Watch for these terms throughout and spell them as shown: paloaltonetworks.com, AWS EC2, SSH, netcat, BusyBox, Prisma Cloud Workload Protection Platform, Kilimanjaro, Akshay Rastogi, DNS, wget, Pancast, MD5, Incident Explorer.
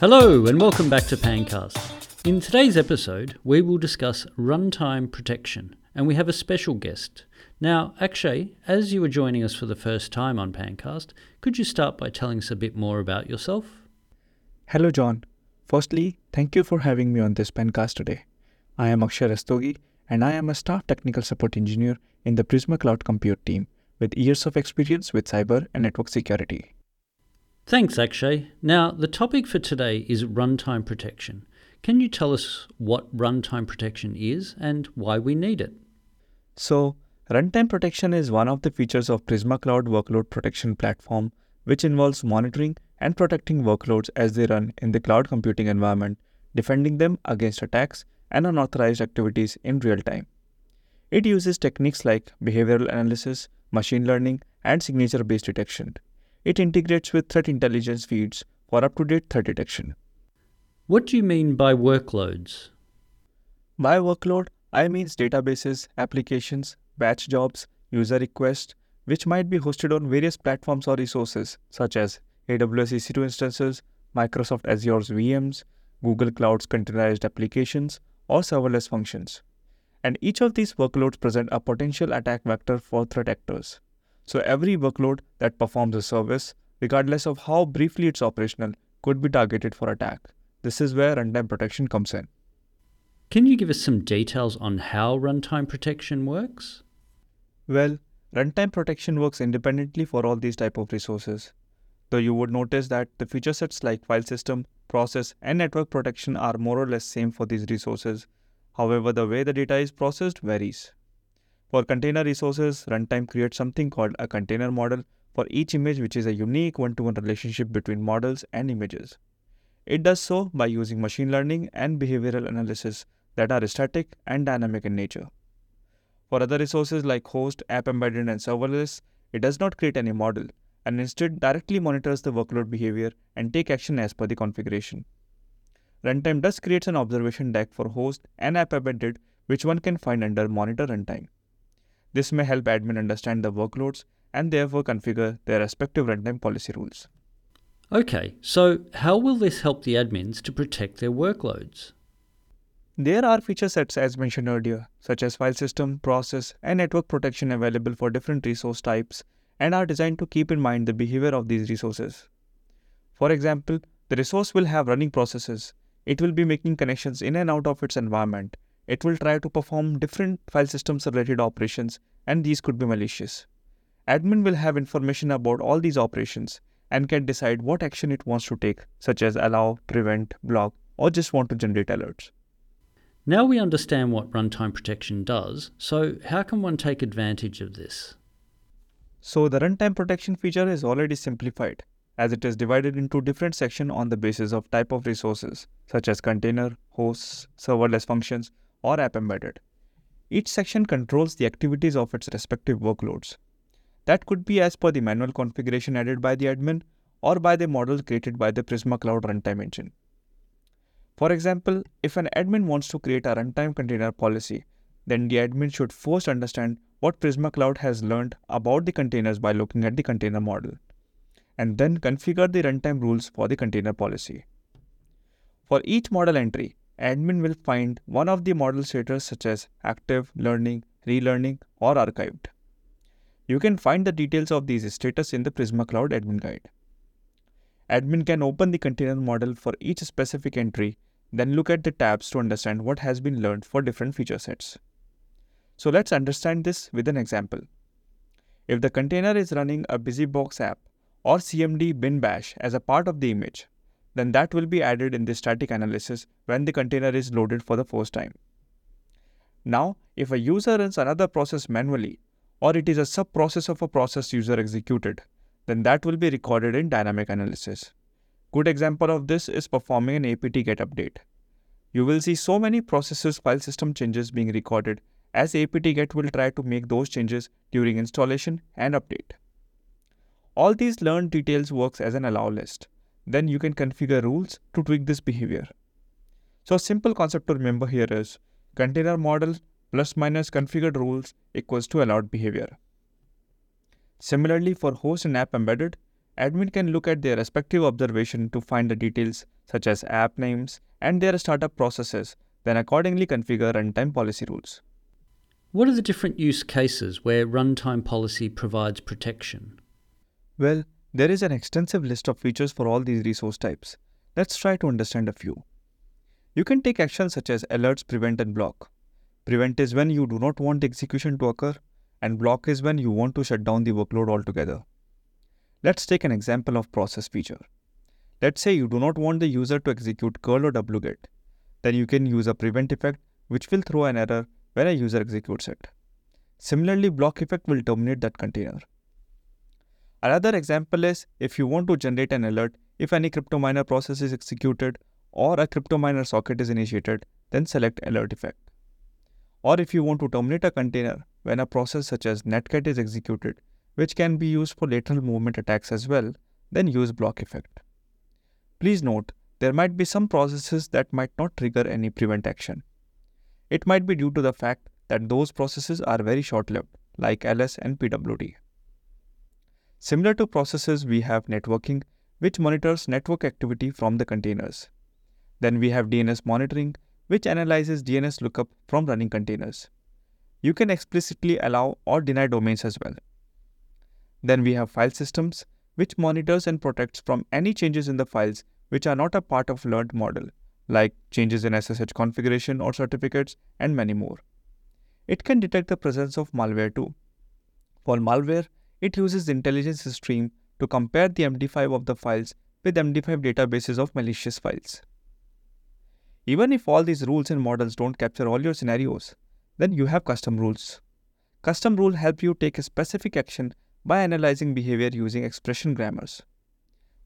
Hello and welcome back to Pancast. In today's episode, we will discuss runtime protection, and we have a special guest. Now, Akshay, as you are joining us for the first time on Pancast, could you start by telling us a bit more about yourself? Hello, John. Firstly, thank you for having me on this Pancast today. I am Akshay Rastogi, and I am a staff technical support engineer in the Prisma Cloud Compute team with years of experience with cyber and network security. Thanks, Akshay. Now, the topic for today is runtime protection. Can you tell us what runtime protection is and why we need it? So, runtime protection is one of the features of Prisma Cloud Workload Protection Platform, which involves monitoring and protecting workloads as they run in the cloud computing environment, defending them against attacks and unauthorized activities in real time. It uses techniques like behavioral analysis, machine learning, and signature-based detection. It integrates with threat intelligence feeds for up-to-date threat detection. What do you mean by workloads? By workload, I mean databases, applications, batch jobs, user requests, which might be hosted on various platforms or resources, such as AWS EC2 instances, Microsoft Azure's VMs, Google Cloud's containerized applications, or serverless functions. And each of these workloads present a potential attack vector for threat actors. So every workload that performs a service, regardless of how briefly it's operational, could be targeted for attack. This is where runtime protection comes in. Can you give us some details on how runtime protection works? Well, runtime protection works independently for all these type of resources. Though you would notice that the feature sets like file system, process, and network protection are more or less same for these resources. However, the way the data is processed varies. For container resources, runtime creates something called a container model for each image, which is a unique one-to-one relationship between models and images. It does so by using machine learning and behavioral analysis that are static and dynamic in nature. For other resources like host, app embedded, and serverless, it does not create any model and instead directly monitors the workload behavior and take action as per the configuration. Runtime does create an observation deck for host and app embedded, which one can find under monitor runtime. This may help admin understand the workloads and therefore configure their respective runtime policy rules. Okay, so how will this help the admins to protect their workloads? There are feature sets as mentioned earlier, such as file system, process, and network protection available for different resource types and are designed to keep in mind the behavior of these resources. For example, the resource will have running processes. It will be making connections in and out of its environment. It will try to perform different file systems related operations, and these could be malicious. Admin will have information about all these operations and can decide what action it wants to take, such as allow, prevent, block, or just want to generate alerts. Now we understand what runtime protection does, so how can one take advantage of this? So the runtime protection feature is already simplified, as it is divided into different sections on the basis of type of resources, such as container, hosts, serverless functions, or app embedded. Each section controls the activities of its respective workloads. That could be as per the manual configuration added by the admin or by the model created by the Prisma Cloud Runtime Engine. For example, if an admin wants to create a runtime container policy, then the admin should first understand what Prisma Cloud has learned about the containers by looking at the container model, and then configure the runtime rules for the container policy. For each model entry, admin will find one of the model status such as active, learning, relearning, or archived. You can find the details of these status in the Prisma Cloud admin guide. Admin can open the container model for each specific entry, then look at the tabs to understand what has been learned for different feature sets. So let's understand this with an example. If the container is running a BusyBox app or CMD bin bash as a part of the image, then that will be added in the static analysis when the container is loaded for the first time. Now, if a user runs another process manually, or it is a sub-process of a process user executed, then that will be recorded in dynamic analysis. Good example of this is performing an apt get update. You will see so many processes file system changes being recorded, as apt get will try to make those changes during installation and update. All these learned details works as an allow list. Then you can configure rules to tweak this behavior. So a simple concept to remember here is container model plus minus configured rules equals to allowed behavior. Similarly, for host and app embedded, Admin can look at their respective observation to find the details such as app names and their startup processes, then accordingly configure runtime policy rules. What are the different use cases where runtime policy provides protection? Well, there is an extensive list of features for all these resource types. Let's try to understand a few. You can take actions such as alerts, prevent and block. Prevent is when you do not want execution to occur, and block is when you want to shut down the workload altogether. Let's take an example of process feature. Let's say you do not want the user to execute curl or wget. Then you can use a prevent effect which will throw an error when a user executes it. Similarly, block effect will terminate that container. Another example is if you want to generate an alert if any crypto miner process is executed or a crypto miner socket is initiated, then select alert effect. Or if you want to terminate a container when a process such as netcat is executed, which can be used for lateral movement attacks as well, then use block effect. Please note, there might be some processes that might not trigger any prevent action. It might be due to the fact that those processes are very short-lived, like LS and PWD. Similar to processes, we have networking, which monitors network activity from the containers. Then we have DNS monitoring, which analyzes DNS lookup from running containers. You can explicitly allow or deny domains as well. Then we have file systems, which monitors and protects from any changes in the files which are not a part of learned model, like changes in SSH configuration or certificates and many more. It can detect the presence of malware too. For malware, it uses the intelligence stream to compare the MD5 of the files with MD5 databases of malicious files. Even if all these rules and models don't capture all your scenarios, then you have custom rules. Custom rules help you take a specific action by analyzing behavior using expression grammars.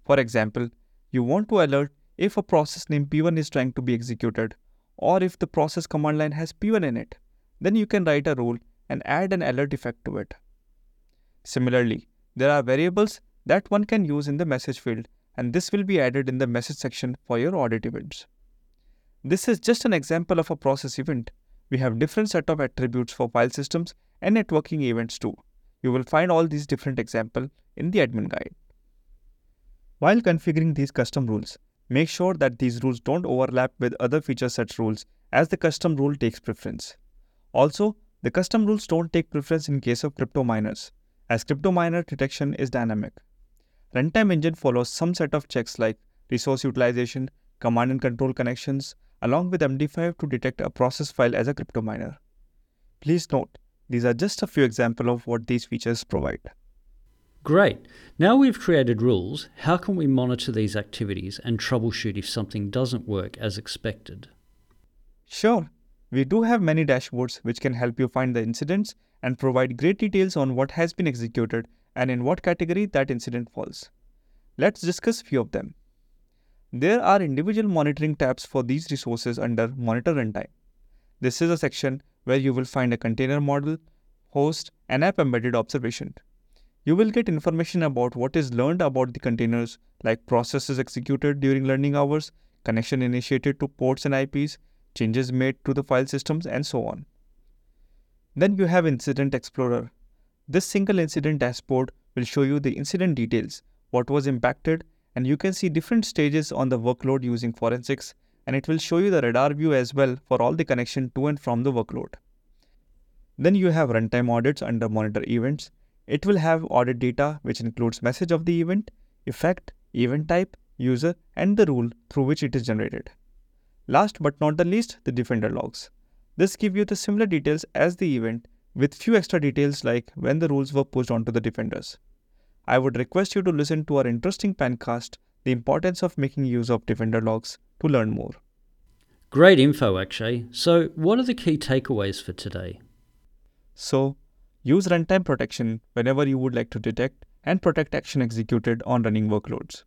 For example, you want to alert if a process named P1 is trying to be executed, or if the process command line has P1 in it, then you can write a rule and add an alert effect to it. Similarly, there are variables that one can use in the message field, and this will be added in the message section for your audit events. This is just an example of a process event. We have different set of attributes for file systems and networking events too. You will find all these different examples in the admin guide. While configuring these custom rules, make sure that these rules don't overlap with other feature set rules as the custom rule takes preference. Also, the custom rules don't take preference in case of crypto miners, as crypto miner detection is dynamic. Runtime engine follows some set of checks like resource utilization, command and control connections, along with MD5 to detect a process file as a crypto miner. Please note, these are just a few examples of what these features provide. Great. Now we've created rules, how can we monitor these activities and troubleshoot if something doesn't work as expected? Sure. We do have many dashboards which can help you find the incidents and provide great details on what has been executed and in what category that incident falls. Let's discuss a few of them. There are individual monitoring tabs for these resources under Monitor Runtime. This is a section where you will find a container model, host, and app embedded observation. You will get information about what is learned about the containers, like processes executed during learning hours, connection initiated to ports and IPs, changes made to the file systems, and so on. Then you have Incident Explorer. This single incident dashboard will show you the incident details, what was impacted, and you can see different stages on the workload using forensics, and it will show you the radar view as well for all the connection to and from the workload. Then you have Runtime Audits under Monitor Events. It will have audit data which includes message of the event, effect, event type, user, and the rule through which it is generated. Last but not the least, the Defender logs. This gives you the similar details as the event with few extra details like when the rules were pushed onto the defenders. I would request you to listen to our interesting Pancast, The Importance of Making Use of Defender Logs, to learn more. Great info, Akshay. So what are the key takeaways for today? So, use runtime protection whenever you would like to detect and protect action executed on running workloads.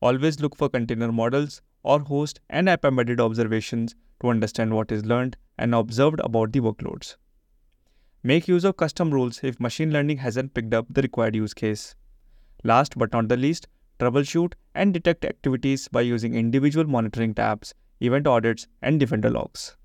Always look for container models or host and app embedded observations to understand what is learned and observed about the workloads. Make use of custom rules if machine learning hasn't picked up the required use case. Last but not the least, troubleshoot and detect activities by using individual monitoring tabs, event audits, and Defender logs.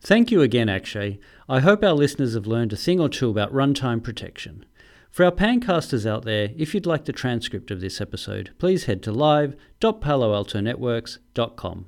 Thank you again, Akshay. I hope our listeners have learned a thing or two about runtime protection. For our Pancasters out there, if you'd like the transcript of this episode, please head to live.paloaltonetworks.com.